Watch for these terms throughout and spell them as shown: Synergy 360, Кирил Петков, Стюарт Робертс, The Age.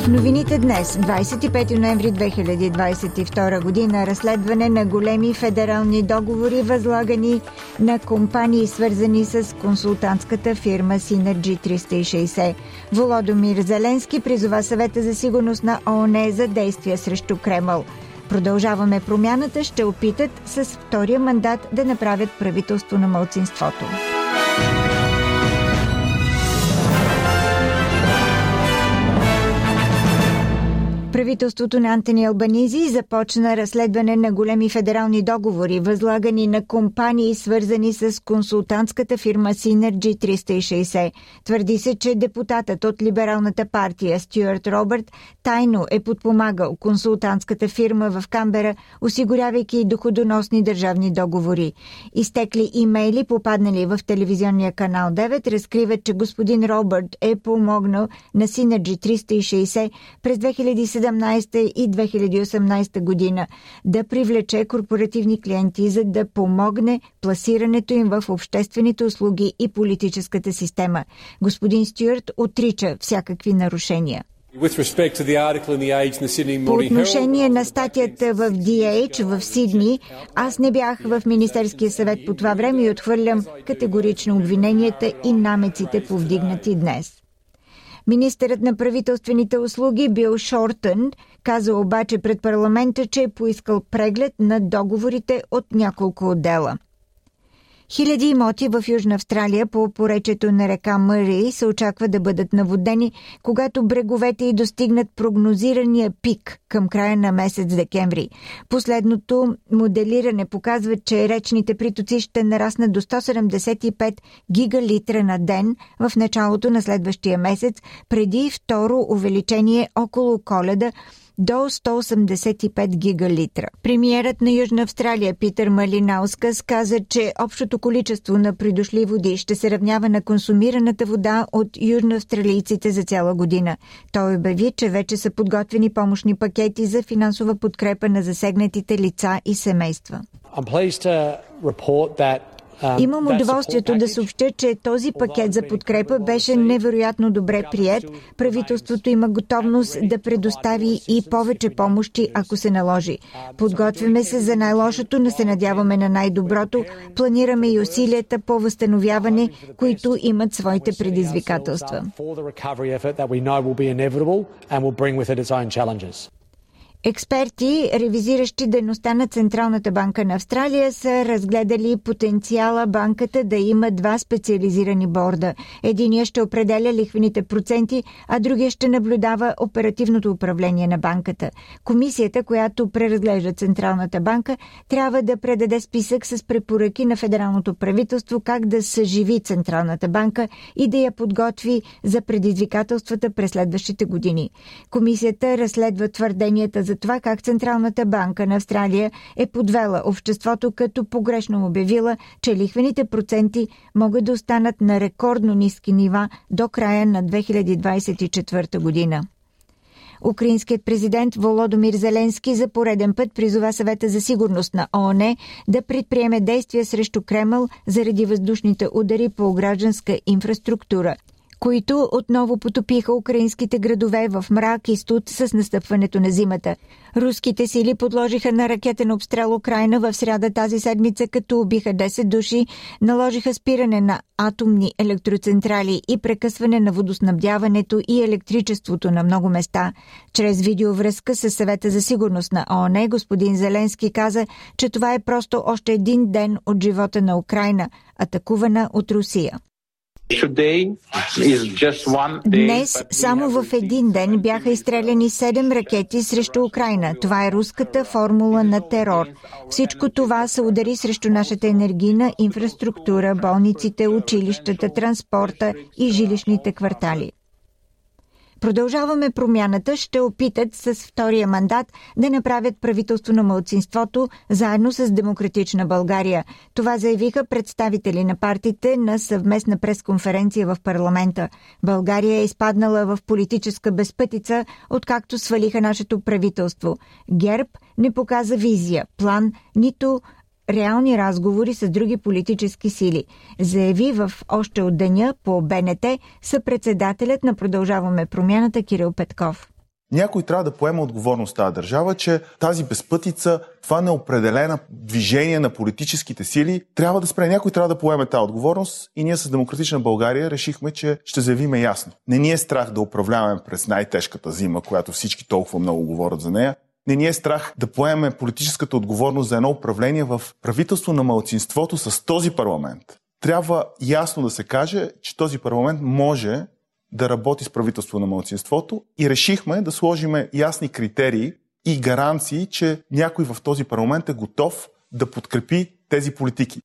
В новините днес, 25 ноември 2022 година, разследване на големи федерални договори, възлагани на компании, свързани с консултантската фирма Synergy 360. Володимир Зеленски призова Съвета за сигурност на ООН за действия срещу Кремъл. Продължаваме промяната, ще опитат с втория мандат да направят правителство на малцинството. Правителството на Антони Албанезе започна разследване на големи федерални договори, възлагани на компании, свързани с консултантската фирма Synergy 360. Твърди се, че депутатът от либералната партия Стюарт Робертс тайно е подпомагал консултантската фирма в Камбера, осигурявайки доходоносни държавни договори. Изтекли имейли, попаднали в телевизионния канал 9, разкриват, че господин Робърт е помогнал на Synergy 360 през 2017 и 2018 година да привлече корпоративни клиенти, за да помогне пласирането им в обществените услуги и политическата система. Господин Стюарт отрича всякакви нарушения. По отношение на статията в The Age в Сидни, аз не бях в Министерския съвет по това време и отхвърлям категорично обвиненията и намеците, повдигнати днес. Министърът на правителствените услуги Бил Шортен каза обаче пред парламента, че е поискал преглед на договорите от няколко отдела. Хиляди имоти в Южна Австралия по поречието на река Мъри се очаква да бъдат наводнени, когато бреговете й достигнат прогнозирания пик към края на месец декември. Последното моделиране показва, че речните притоци ще нараснат до 175 гигалитра на ден в началото на следващия месец, преди второ увеличение около Коледа до 185 гигалитра. Премиерът на Южна Австралия Пітер Малінаускас каза, че общото количество на придошли води ще се равнява на консумираната вода от южноавстралийците за цяла година. Той обяви, че вече са подготвени помощни пакети за финансова подкрепа на засегнатите лица и семейства. Имам удоволствието да съобща, че този пакет за подкрепа беше невероятно добре приет. Правителството има готовност да предостави и повече помощи, ако се наложи. Подготвяме се за най-лошото, но се надяваме на най-доброто. Планираме и усилията по възстановяване, които имат своите предизвикателства. Експерти, ревизиращи дейността на Централната банка на Австралия, са разгледали потенциала банката да има два специализирани борда. Единият ще определя лихвените проценти, а другия ще наблюдава оперативното управление на банката. Комисията, която преразглежда Централната банка, трябва да предаде списък с препоръки на федералното правителство как да съживи Централната банка и да я подготви за предизвикателствата през следващите години. Комисията разследва твърденията за това как Централната банка на Австралия е подвела обществото, като погрешно обявила, че лихвените проценти могат да останат на рекордно ниски нива до края на 2024 година. Украинският президент Володимир Зеленски за пореден път призова Съвета за сигурност на ООН да предприеме действия срещу Кремъл заради въздушните удари по гражданска инфраструктура, които отново потопиха украинските градове в мрак и студ с настъпването на зимата. Руските сили подложиха на ракетен обстрел Украйна в сряда тази седмица, като убиха 10 души, наложиха спиране на атомни електроцентрали и прекъсване на водоснабдяването и електричеството на много места. Чрез видеовръзка с Съвета за сигурност на ООН, господин Зеленски каза, че това е просто още един ден от живота на Украйна, атакувана от Русия. Днес, само в един ден, бяха изстреляни 7 ракети срещу Украйна. Това е руската формула на терор. Всичко това се удари срещу нашата енергийна инфраструктура, болниците, училищата, транспорта и жилищните квартали. Продължаваме промяната ще опитат с втория мандат да направят правителство на малцинството заедно с Демократична България. Това заявиха представители на партиите на съвместна пресконференция в парламента. България е изпаднала в политическа безпътица, откакто свалиха нашето правителство. ГЕРБ не показа визия, план, нито реални разговори с други политически сили, заяви в още от деня по БНТ съпредседателят на Продължаваме промяната Кирил Петков. Някой трябва да поема отговорност тази държава, че тази безпътица, това неопределено движение на политическите сили трябва да спре. Някой трябва да поеме тази отговорност и ние с Демократична България решихме, че ще заявиме ясно. Не ни е страх да управляваме през най-тежката зима, която всички толкова много говорят за нея. Не ни е страх да поеме политическата отговорност за едно управление в правителство на малцинството с този парламент. Трябва ясно да се каже, че този парламент може да работи с правителство на малцинството и решихме да сложим ясни критерии и гаранции, че някой в този парламент е готов да подкрепи тези политики.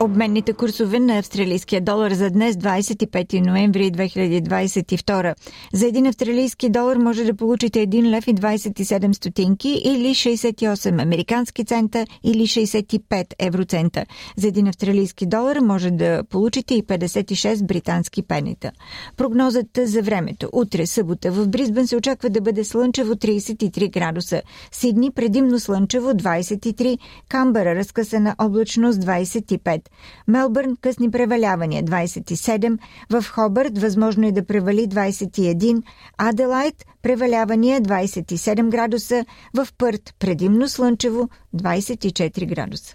Обменните курсове на австралийския долар за днес, 25 ноември 2022. За един австралийски долар може да получите 1 лев и 27 стотинки или 68 американски цента или 65 евроцента. За един австралийски долар може да получите и 56 британски пенита. Прогнозата за времето. Утре, събота, в Бризбен се очаква да бъде слънчево 33 градуса. Сидни предимно слънчево 23, Камбера разкъсана облачност 25. Мелбърн – късни превалявания – 27, в Хобърт – възможно е да превали 21, Аделайд – превалявания – 27 градуса, в Пърт – предимно слънчево – 24 градуса.